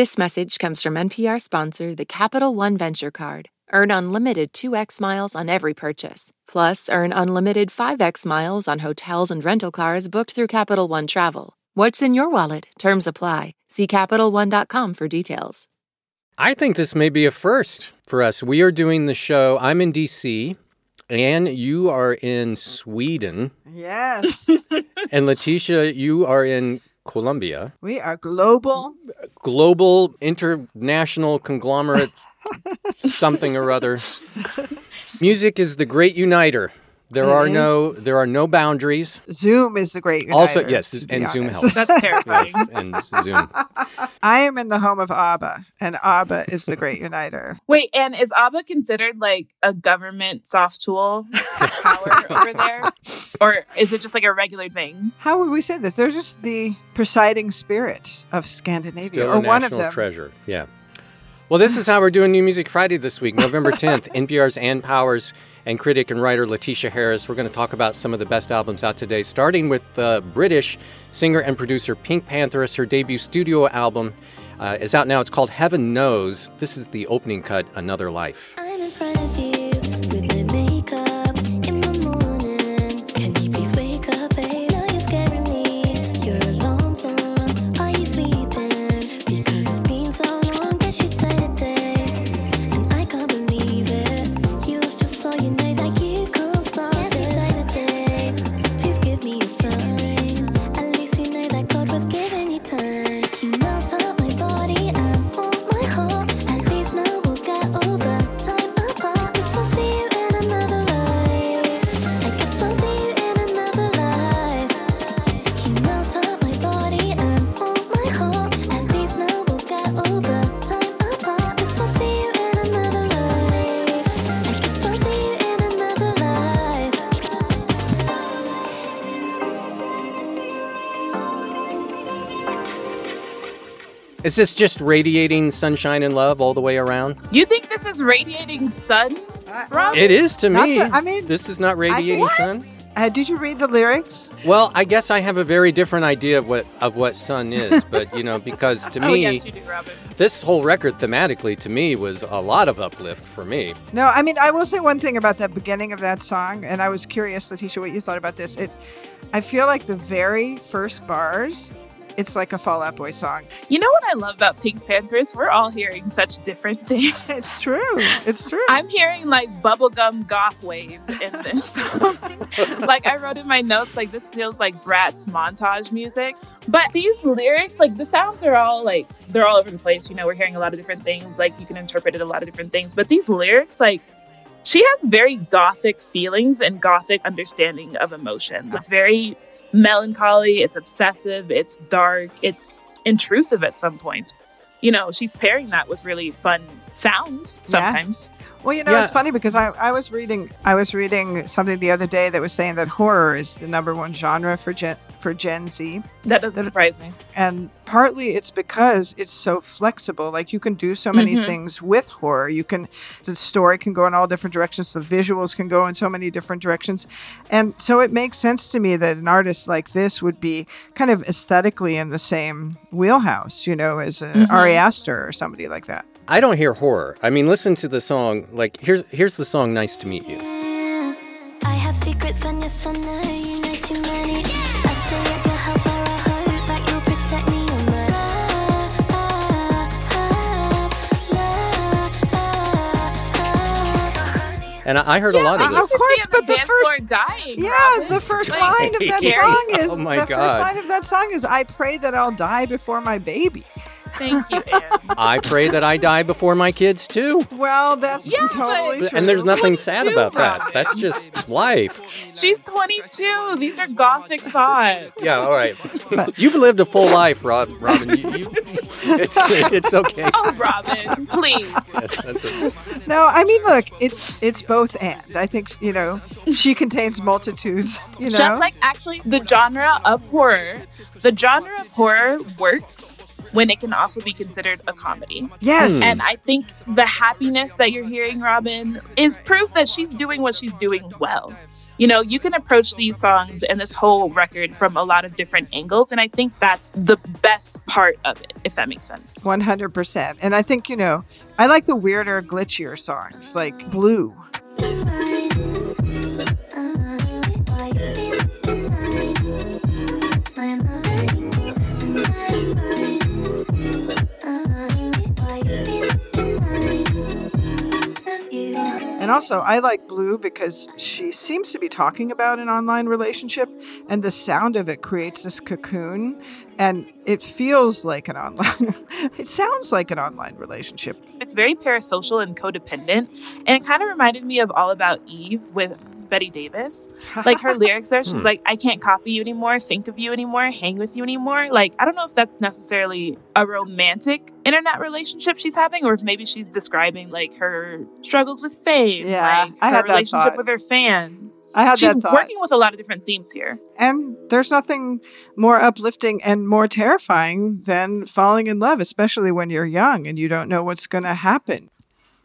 This message comes from NPR sponsor, the Capital One Venture Card. Earn unlimited 2x miles on every purchase. Plus, earn unlimited 5x miles on hotels and rental cars booked through Capital One Travel. What's in your wallet? Terms apply. See CapitalOne.com for details. I think this may be a first for us. We are doing the show. I'm in D.C., Anne, you are in Sweden. Yes. And Letitia, you are in Colombia. We are global. Global, international conglomerate, something or other. Music is the great uniter. There are no boundaries. Zoom is the great uniter. Also, yes, and Zoom helps. That's terrifying. Yes, and Zoom. I am in the home of ABBA, and ABBA is the great uniter. Wait, and is ABBA considered like a government soft tool power over there? Or is it just like a regular thing? How would we say this? They're just the presiding spirit of Scandinavia. Still or one of them. National treasure, yeah. Well, this is how we're doing New Music Friday this week, November 10th. NPR's Ann Powers and critic and writer Letitia Harris. We're going to talk about some of the best albums out today, starting with British singer and producer PinkPantheress. Her debut studio album is out now. It's called Heaven Knows. This is the opening cut, Another Life. I'm in front of you. Is this just radiating sunshine and love all the way around? You think this is radiating sun, Rob? It is to me. This is not radiating sun. Did you read the lyrics? Well, I guess I have a very different idea of what sun is, but because to me, yes, you do, Robin. This whole record thematically to me was a lot of uplift for me. No, I will say one thing about the beginning of that song, and I was curious, Letitia, what you thought about this. I feel like the very first bars. It's like a Fall Out Boy song. You know what I love about PinkPantheress? We're all hearing such different things. It's true. It's true. I'm hearing like bubblegum goth wave in this song. Like I wrote in my notes, like this feels like Bratz montage music. But these lyrics, like the sounds are all like, they're all over the place. We're hearing a lot of different things. Like you can interpret it a lot of different things. But these lyrics, like, she has very gothic feelings and gothic understanding of emotion. It's very melancholy, it's obsessive, it's dark, it's intrusive at some points. She's pairing that with really fun sounds sometimes. Yeah. Well, It's funny because I was reading something the other day that was saying that horror is the number one genre for Gen Z. That doesn't surprise me. And partly it's because it's so flexible. Like you can do so many things with horror. The story can go in all different directions. The visuals can go in so many different directions. And so it makes sense to me that an artist like this would be kind of aesthetically in the same wheelhouse, as Ari Aster or somebody like that. I don't hear horror. Listen to the song. Like here's the song Nice to Meet You. Yeah. I have secrets on your son now, you know too many. I stay at the house where I hope that you'll protect me on my love. And I heard a lot of this. Of course, but the first dying. Yeah, Robin. The first line of that song is first line of that song is I pray that I'll die before my baby. Thank you, Anne. I pray that I die before my kids, too. Well, that's totally true. And there's nothing sad about that. That's just life. She's 22. These are gothic thoughts. Yeah, all right. You've lived a full life, Robin. It's okay. Oh, Robin, please. No, look, it's both and. I think, she contains multitudes, Just like, actually, the genre of horror works when it can also be considered a comedy. Yes. And I think the happiness that you're hearing, Robin, is proof that she's doing what she's doing well. You know, you can approach these songs and this whole record from a lot of different angles. And I think that's the best part of it, if that makes sense. 100%. And I think, you know, I like the weirder, glitchier songs like Blue. And also, I like Blue because she seems to be talking about an online relationship, and the sound of it creates this cocoon, and it feels like an online, it sounds like an online relationship. It's very parasocial and codependent, and it kind of reminded me of All About Eve with Betty Davis. Like, her lyrics there, she's like, I can't copy you anymore, think of you anymore, hang with you anymore. Like, I don't know if that's necessarily a romantic internet relationship she's having, or if maybe she's describing like her struggles with fame, like her relationship with her fans. I had that thought. She's working with a lot of different themes here. And there's nothing more uplifting and more terrifying than falling in love, especially when you're young and you don't know what's going to happen.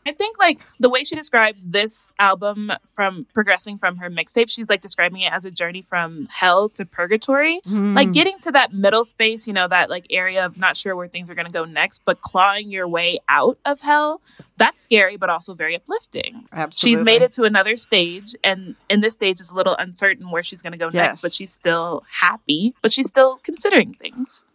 I think, like, the way she describes this album from progressing from her mixtape, she's, like, describing it as a journey from hell to purgatory. Like, getting to that middle space, you know, that, like, area of not sure where things are going to go next, but clawing your way out of hell, that's scary, but also very uplifting. Absolutely. She's made it to another stage, and in this stage is a little uncertain where she's going to go next, but she's still happy, but she's still considering things.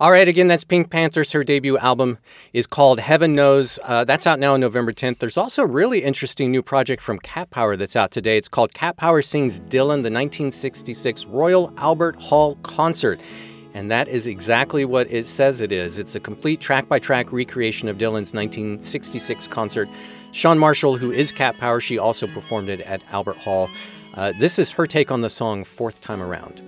All right, again, that's PinkPantheress. Her debut album is called Heaven Knows. That's out now on November 10th. There's also a really interesting new project from Cat Power that's out today. It's called Cat Power Sings Dylan, the 1966 Royal Albert Hall Concert. And that is exactly what it says it is. It's a complete track-by-track recreation of Dylan's 1966 concert. Chan Marshall, who is Cat Power, she also performed it at Albert Hall. This is her take on the song Fourth Time Around.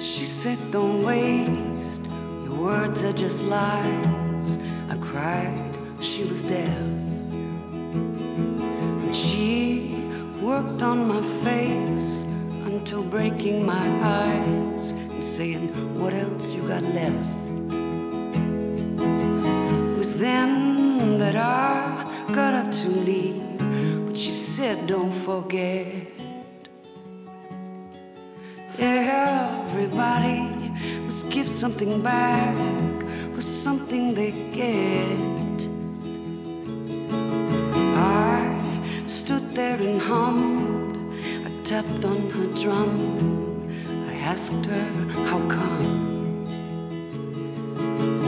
She said, don't waste your words, are just lies. I cried, she was deaf. And she worked on my face until breaking my eyes and saying, what else you got left? It was then that I got up to leave, but she said, don't forget. Everybody must give something back for something they get. I stood there and hummed. I tapped on her drum. I asked her, how come?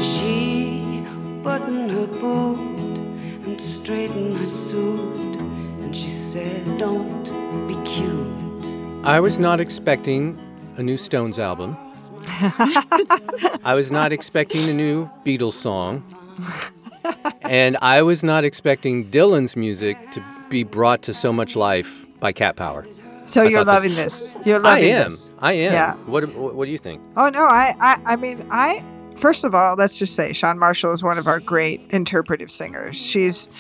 She buttoned her boot and straightened her suit, and she said, don't be cute. I was not expecting a new Stones album. I was not expecting a new Beatles song. And I was not expecting Dylan's music to be brought to so much life by Cat Power. So you're loving this. You're loving this. I am. Yeah. What do you think? Oh, no, I mean, first of all, let's just say Chan Marshall is one of our great interpretive singers. She's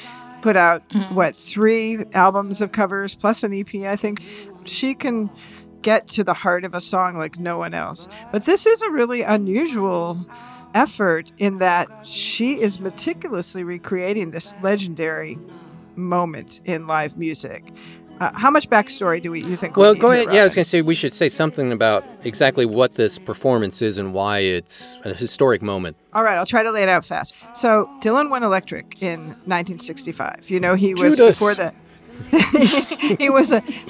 put out, what, 3 albums of covers plus an EP, I think. She can get to the heart of a song like no one else. But this is a really unusual effort in that she is meticulously recreating this legendary moment in live music. How much backstory do you think? Well, go ahead. Yeah, I was going to say we should say something about exactly what this performance is and why it's a historic moment. All right, I'll try to lay it out fast. So Dylan went electric in 1965. You know, he was before the...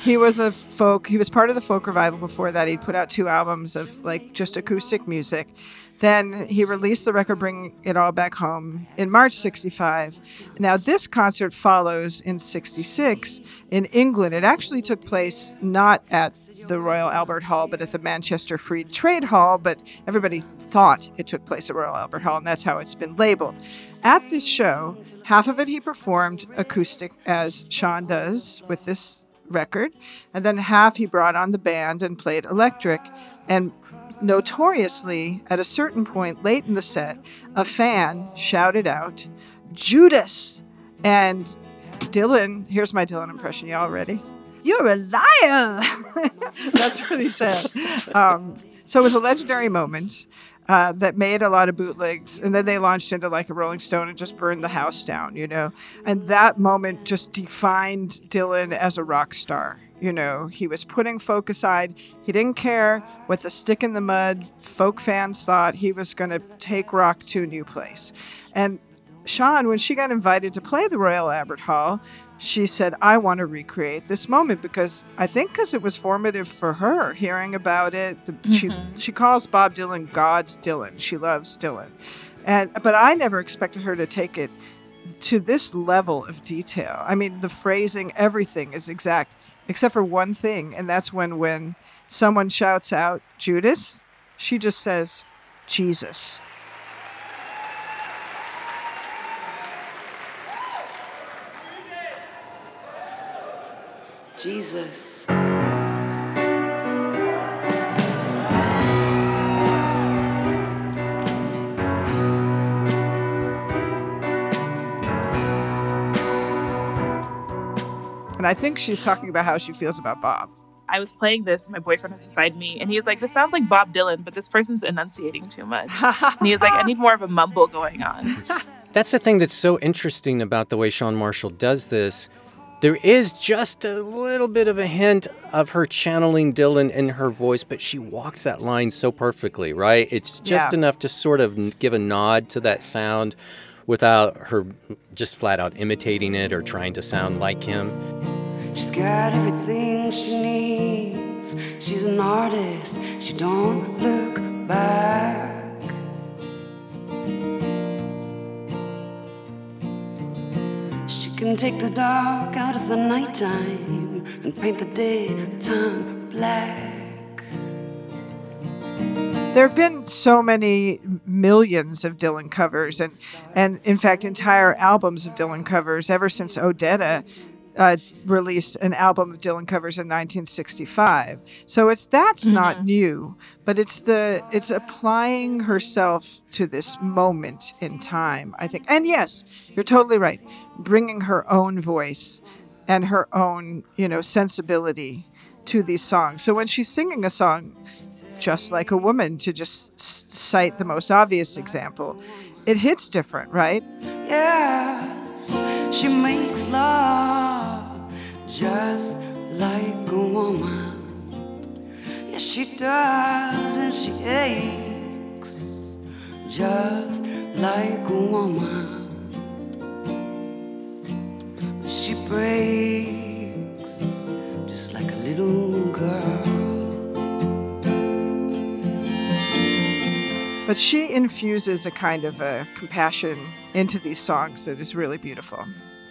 He was part of the folk revival before that. He'd put out 2 albums of like just acoustic music. Then he released the record Bring It All Back Home in March 65. Now this concert follows in 66 in England. It actually took place not at the Royal Albert Hall, but at the Manchester Free Trade Hall, but everybody thought it took place at Royal Albert Hall, and that's how it's been labeled. At this show, half of it he performed acoustic, as Chan does with this record, and then half he brought on the band and played electric. And notoriously, at a certain point late in the set, a fan shouted out, "Judas!" And Dylan, here's my Dylan impression, y'all ready? you're a liar. That's what he said. So it was a legendary moment that made a lot of bootlegs. And then they launched into like a Rolling Stone and just burned the house down, you know. And that moment just defined Dylan as a rock star. You know, he was putting folk aside. He didn't care what the stick in the mud folk fans thought. He was going to take rock to a new place. And Chan, when she got invited to play the Royal Albert Hall, she said, I want to recreate this moment because I think because it was formative for her hearing about it. She calls Bob Dylan God Dylan. She loves Dylan. But I never expected her to take it to this level of detail. I mean, the phrasing, everything is exact except for one thing. And that's when someone shouts out Judas, she just says, Jesus. Jesus. And I think she's talking about how she feels about Bob. I was playing this, and my boyfriend was beside me, and he was like, this sounds like Bob Dylan, but this person's enunciating too much. And he was like, I need more of a mumble going on. That's the thing that's so interesting about the way Chan Marshall does this. There is just a little bit of a hint of her channeling Dylan in her voice, but she walks that line so perfectly, right? It's just enough to sort of give a nod to that sound without her just flat out imitating it or trying to sound like him. She's got everything she needs. She's an artist. She don't look back. Can take the dark out of the nighttime and paint the daytime black. There have been so many millions of Dylan covers and in fact entire albums of Dylan covers ever since Odetta released an album of Dylan covers in 1965. So that's not new, but it's applying herself to this moment in time, I think. And yes, you're totally right. Bringing her own voice and her own, sensibility to these songs. So when she's singing a song, Just Like a Woman, to just cite the most obvious example, it hits different, right? Yes, she makes love. Just like a woman, yes she does, and she aches, just like a woman, but she breaks, just like a little girl. But she infuses a kind of a compassion into these songs that is really beautiful.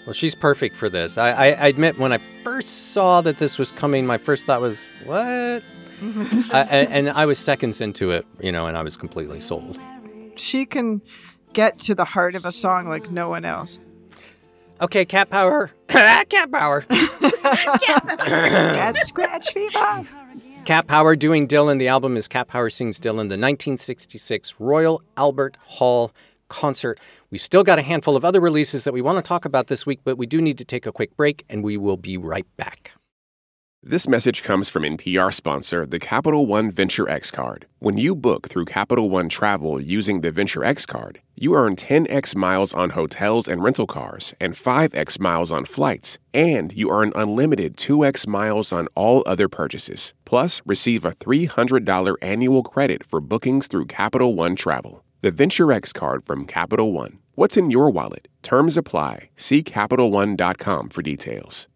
Well, she's perfect for this. I admit, when I first saw that this was coming, my first thought was, what? And I was seconds into it, and I was completely sold. She can get to the heart of a song like no one else. Okay, cat power. Cat power. Cat scratch fever. Cat Power doing Dylan. The album is Cat Power Sings Dylan, the 1966 Royal Albert Hall concert. We've still got a handful of other releases that we want to talk about this week, but we do need to take a quick break, and we will be right back. This message comes from NPR sponsor, the Capital One Venture X Card. When you book through Capital One Travel using the Venture X Card, you earn 10x miles on hotels and rental cars and 5x miles on flights, and you earn unlimited 2x miles on all other purchases. Plus, receive a $300 annual credit for bookings through Capital One Travel. The Venture X Card from Capital One. What's in your wallet? Terms apply. See CapitalOne.com for details.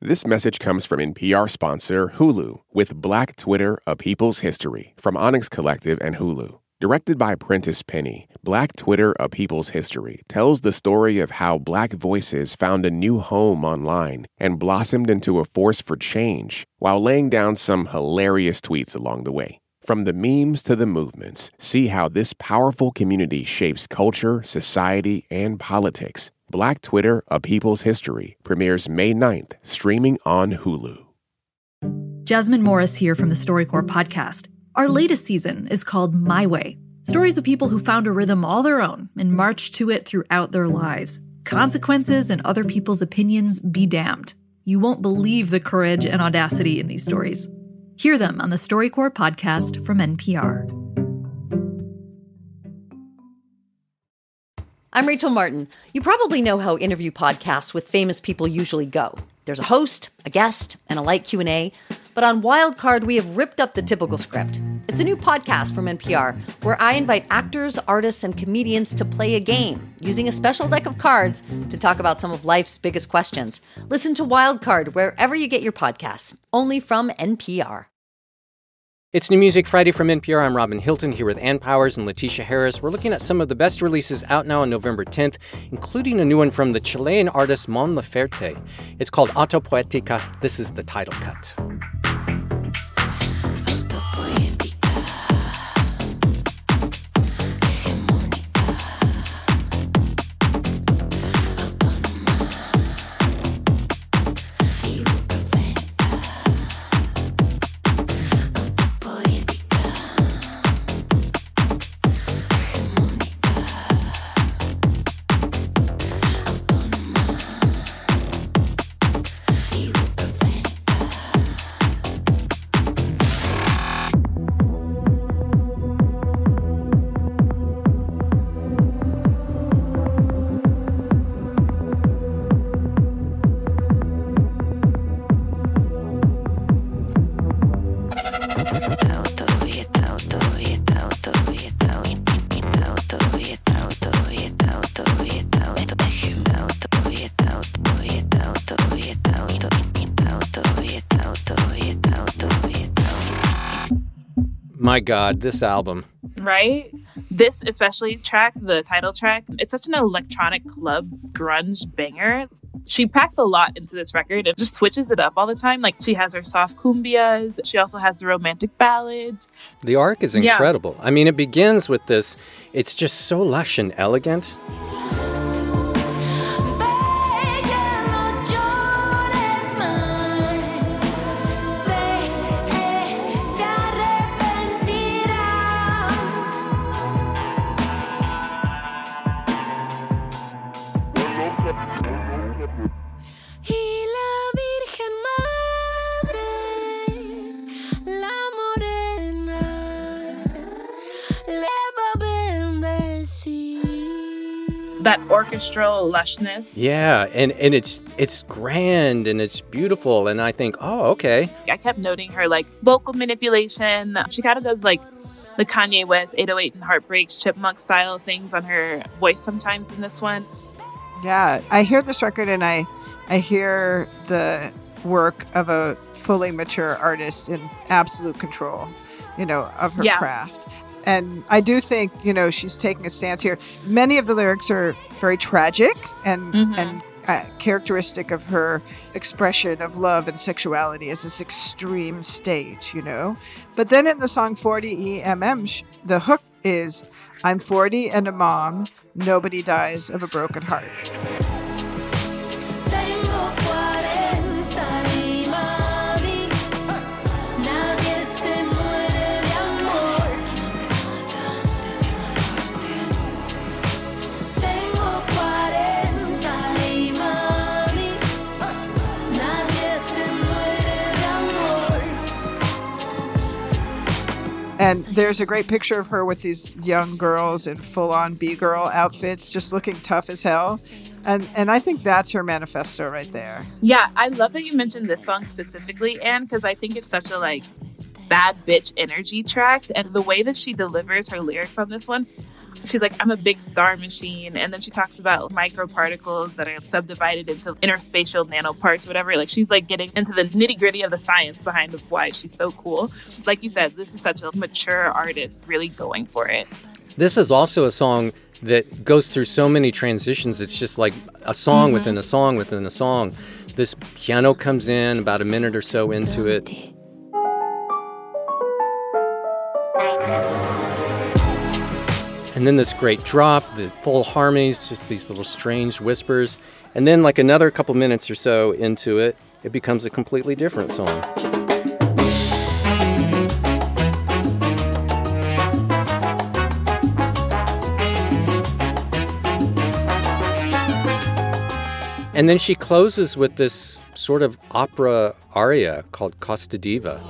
This message comes from NPR sponsor Hulu with Black Twitter, A People's History from Onyx Collective and Hulu. Directed by Prentice Penny, Black Twitter, A People's History tells the story of how Black voices found a new home online and blossomed into a force for change while laying down some hilarious tweets along the way. From the memes to the movements, see how this powerful community shapes culture, society, and politics. Black Twitter, A People's History premieres May 9th, streaming on Hulu. Jasmine Morris here from the StoryCorps podcast. Our latest season is called My Way, stories of people who found a rhythm all their own and marched to it throughout their lives. Consequences and other people's opinions be damned. You won't believe the courage and audacity in these stories. Hear them on the StoryCorps podcast from NPR. I'm Rachel Martin. You probably know how interview podcasts with famous people usually go. There's a host, a guest, and a light Q&A. But on Wildcard, we have ripped up the typical script. It's a new podcast from NPR where I invite actors, artists, and comedians to play a game using a special deck of cards to talk about some of life's biggest questions. Listen to Wildcard wherever you get your podcasts, only from NPR. It's New Music Friday from NPR. I'm Robin Hilton here with Ann Powers and Leticia Harris. We're looking at some of the best releases out now on November 10th, including a new one from the Chilean artist Mon Laferte. It's called Autopoiética. This is the title cut. My God, this album. Right? This especially track, the title track, it's such an electronic club grunge banger. She packs a lot into this record and just switches it up all the time. Like, she has her soft cumbias. She also has the romantic ballads. The arc is incredible. Yeah. I mean, it begins with this. It's just so lush and elegant. That orchestral lushness. Yeah, and it's grand and it's beautiful, and I think, oh, okay. I kept noting her, like, vocal manipulation. She kind of does, like, the Kanye West 808 and Heartbreaks Chipmunk style things on her voice sometimes in this one. Yeah, I hear this record and I hear the work of a fully mature artist in absolute control, you know, of her craft. And I do think, you know, she's taking a stance here. Many of the lyrics are very tragic and characteristic of her expression of love and sexuality as this extreme state, you know. But then in the song 40 EMM, the hook is, I'm 40 and a mom, nobody dies of a broken heart. And there's a great picture of her with these young girls in full-on B-girl outfits, just looking tough as hell. And I think that's her manifesto right there. Yeah, I love that you mentioned this song specifically, Anne, because I think it's such a, like, bad bitch energy track. And the way that she delivers her lyrics on this one, she's like, I'm a big star machine. And then she talks about microparticles that are subdivided into interspatial nanoparts, whatever. Like, she's like getting into the nitty gritty of the science behind why she's so cool. Like you said, this is such a mature artist really going for it. This is also a song that goes through so many transitions. It's just like a song within a song within a song. This piano comes in about a minute or so into it. And then this great drop, the full harmonies, just these little strange whispers. And then, like, another couple minutes or so into it, it becomes a completely different song. And then she closes with this sort of opera aria called Costa Diva.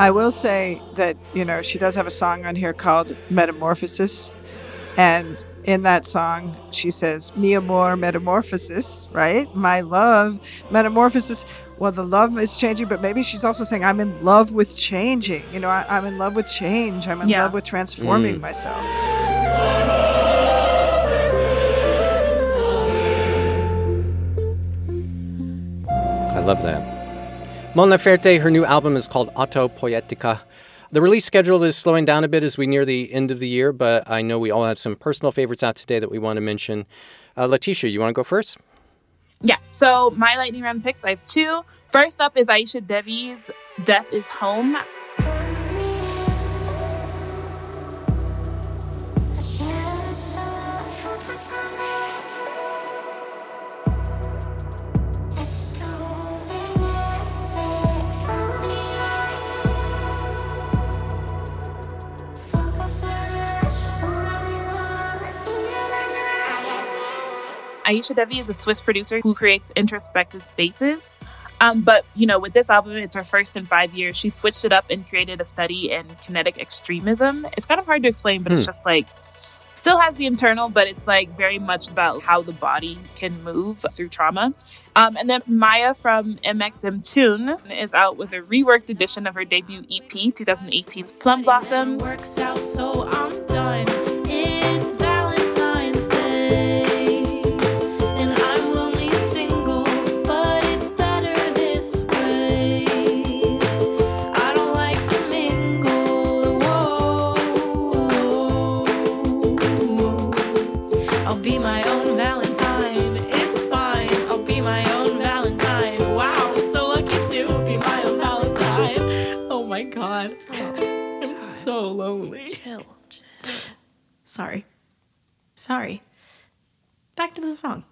I will say that, you know, she does have a song on here called Metamorphosis. And in that song, she says, mi amor metamorphosis, right? My love, metamorphosis. Well, the love is changing, but maybe she's also saying, I'm in love with changing. You know, I'm in love with change. I'm in love with transforming myself. I love that. Mon Laferte, her new album is called Autopoiética. The release schedule is slowing down a bit as we near the end of the year, but I know we all have some personal favorites out today that we want to mention. Leticia, you want to go first? Yeah. So my lightning round picks, I have two. First up is Aisha Devi's Death is Home. Aisha Devi is a Swiss producer who creates introspective spaces. But, you know, with this album, it's her first in 5 years. She switched it up and created a study in kinetic extremism. It's kind of hard to explain, but it's just like, still has the internal, but it's like very much about how the body can move through trauma. And then Maya from MXM Tune is out with a reworked edition of her debut EP, 2018's Plum Blossom. Works out, so I'm done. It's Valentine's Day. God, oh, I'm so lonely. Chill. Sorry. Back to the song.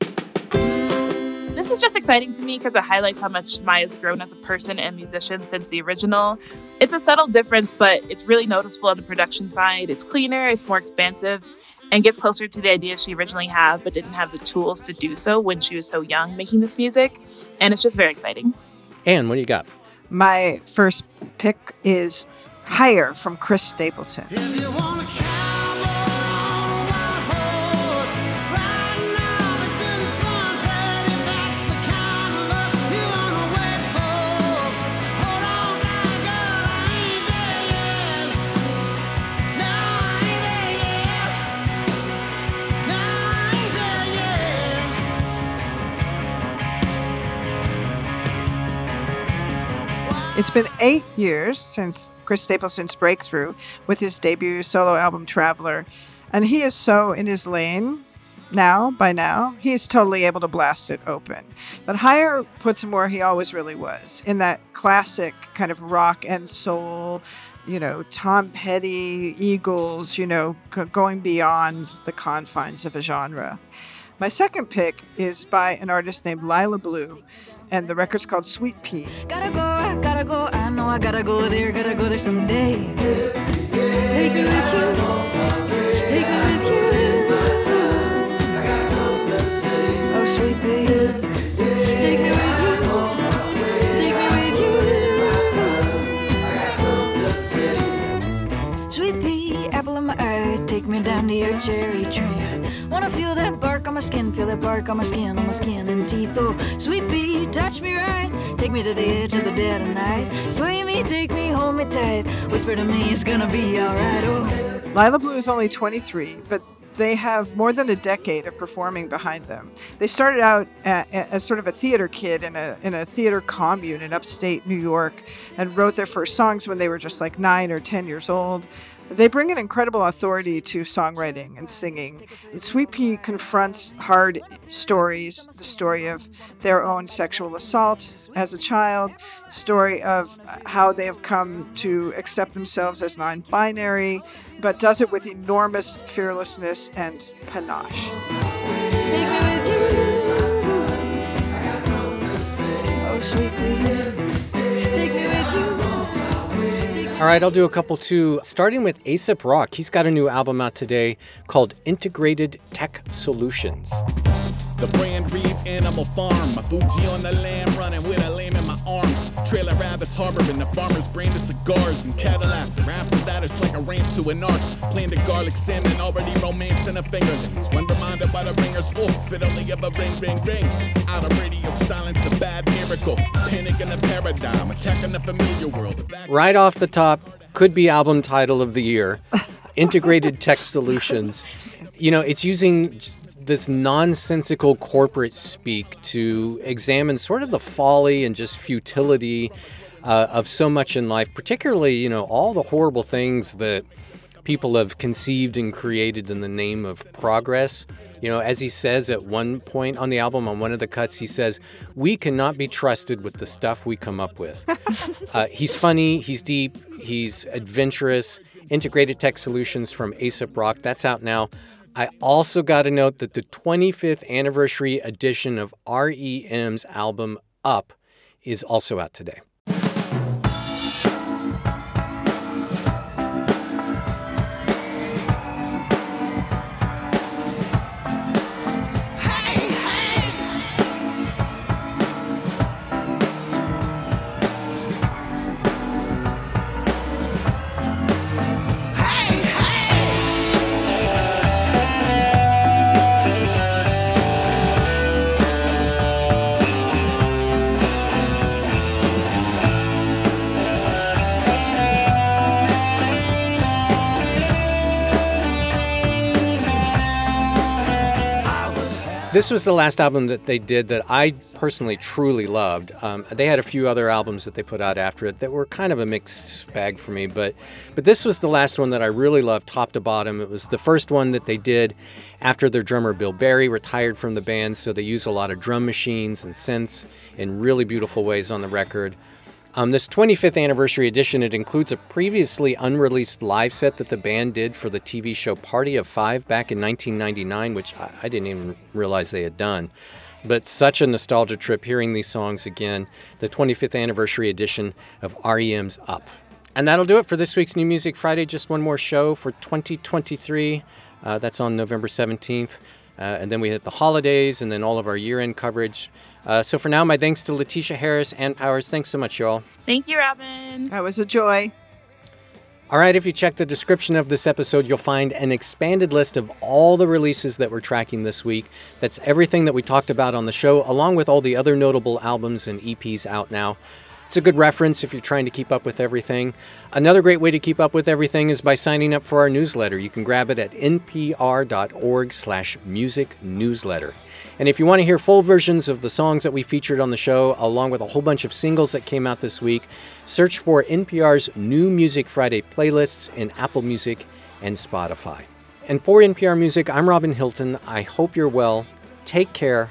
This is just exciting to me because it highlights how much Maya's grown as a person and musician since the original. It's a subtle difference, but it's really noticeable on the production side. It's cleaner, it's more expansive, and gets closer to the ideas she originally had, but didn't have the tools to do so when she was so young making this music. And it's just very exciting. Anne, what do you got? My first pick is Higher from Chris Stapleton. If you wanna count on my horse right now into the sunset, if that's the kind of love you wanna wait for, hold on, girl, I ain't there yet. No, I ain't there yet. No, I ain't there yet. It's been 8 years since Chris Stapleton's breakthrough with his debut solo album, Traveler. And he is so in his lane now, by now, he's totally able to blast it open. But Higher puts him where he always really was, in that classic kind of rock and soul, you know, Tom Petty, Eagles, you know, going beyond the confines of a genre. My second pick is by an artist named Lila Blue, and the record's called Sweet Pea. Gotta go, I know I gotta go there someday. Take me with you, take me with you. I got something to say. Oh, Sweet Pea, take me with you, take me with you. I got something to say. Sweet Pea, apple in my eye, take me down to your cherry tree. Wanna feel that bark on my skin, feel that bark on my skin and teeth. Oh, Sweet Pea, touch me right, take me to the edge of the dead of night. Sway me, take me, hold me tight, whisper to me it's gonna be alright. Oh. Lila Blue is only 23, but they have more than a decade of performing behind them. They started out as sort of a theater kid in a theater commune in upstate New York and wrote their first songs when they were just like 9 or 10 years old. They bring an incredible authority to songwriting and singing. And Sweet Pea confronts hard stories, the story of their own sexual assault as a child, story of how they have come to accept themselves as non-binary, but does it with enormous fearlessness and panache. Take me with you. Oh, Sweet Pea. All right, I'll do a couple too, starting with Aesop Rock. He's got a new album out today called Integrated Tech Solutions. The brand reads Animal Farm. My Fuji on the land, running with a lamb in my arms. Trailer rabbits harboring the farmer's brand of cigars and cattle after. After that, it's like a ramp to an arc. Planned a garlic salmon, already romancing the fingerlings. When reminded by the ringers, oof, it only ever ring, ring, ring. Out of radio silence, a bad miracle. Panic in the paradigm, attacking the familiar world. Right off the top, could be album title of the year, Integrated Tech Solutions. You know, it's using this nonsensical corporate speak to examine sort of the folly and just futility of so much in life, particularly, you know, all the horrible things that people have conceived and created in the name of progress. You know, as he says at one point on the album, on one of the cuts, he says, we cannot be trusted with the stuff we come up with. He's funny, he's deep, he's adventurous. Integrated Tech Solutions from Aesop Rock, that's out now. I also got to note that the 25th anniversary edition of REM's album Up is also out today. This was the last album that they did that I personally truly loved. They had a few other albums that they put out after it that were kind of a mixed bag for me, but this was the last one that I really loved, top to bottom. It was the first one that they did after their drummer Bill Berry retired from the band, so they use a lot of drum machines and synths in really beautiful ways on the record. This 25th anniversary edition, it includes a previously unreleased live set that the band did for the TV show Party of Five back in 1999, which I didn't even realize they had done. But such a nostalgia trip hearing these songs again, the 25th anniversary edition of REM's Up. And that'll do it for this week's New Music Friday. Just one more show for 2023. That's on November 17th. And then we hit the holidays and then all of our year-end coverage. So for now, my thanks to Letitia Harris and Powers. Thanks so much, y'all. Thank you, Robin. That was a joy. All right, if you check the description of this episode, you'll find an expanded list of all the releases that we're tracking this week. That's everything that we talked about on the show, along with all the other notable albums and EPs out now. It's a good reference if you're trying to keep up with everything. Another great way to keep up with everything is by signing up for our newsletter. You can grab it at npr.org/music-newsletter. And if you want to hear full versions of the songs that we featured on the show, along with a whole bunch of singles that came out this week, search for NPR's New Music Friday playlists in Apple Music and Spotify. And for NPR Music, I'm Robin Hilton. I hope you're well. Take care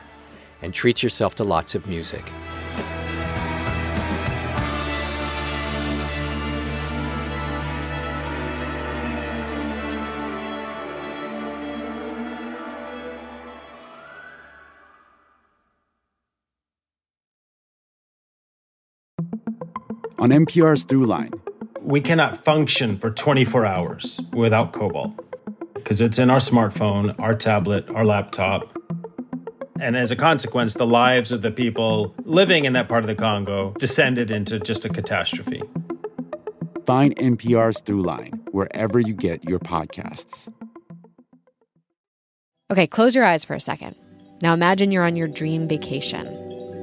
and treat yourself to lots of music. On NPR's Throughline. We cannot function for 24 hours without cobalt because it's in our smartphone, our tablet, our laptop. And as a consequence, the lives of the people living in that part of the Congo descended into just a catastrophe. Find NPR's Throughline wherever you get your podcasts. Okay, close your eyes for a second. Now imagine you're on your dream vacation.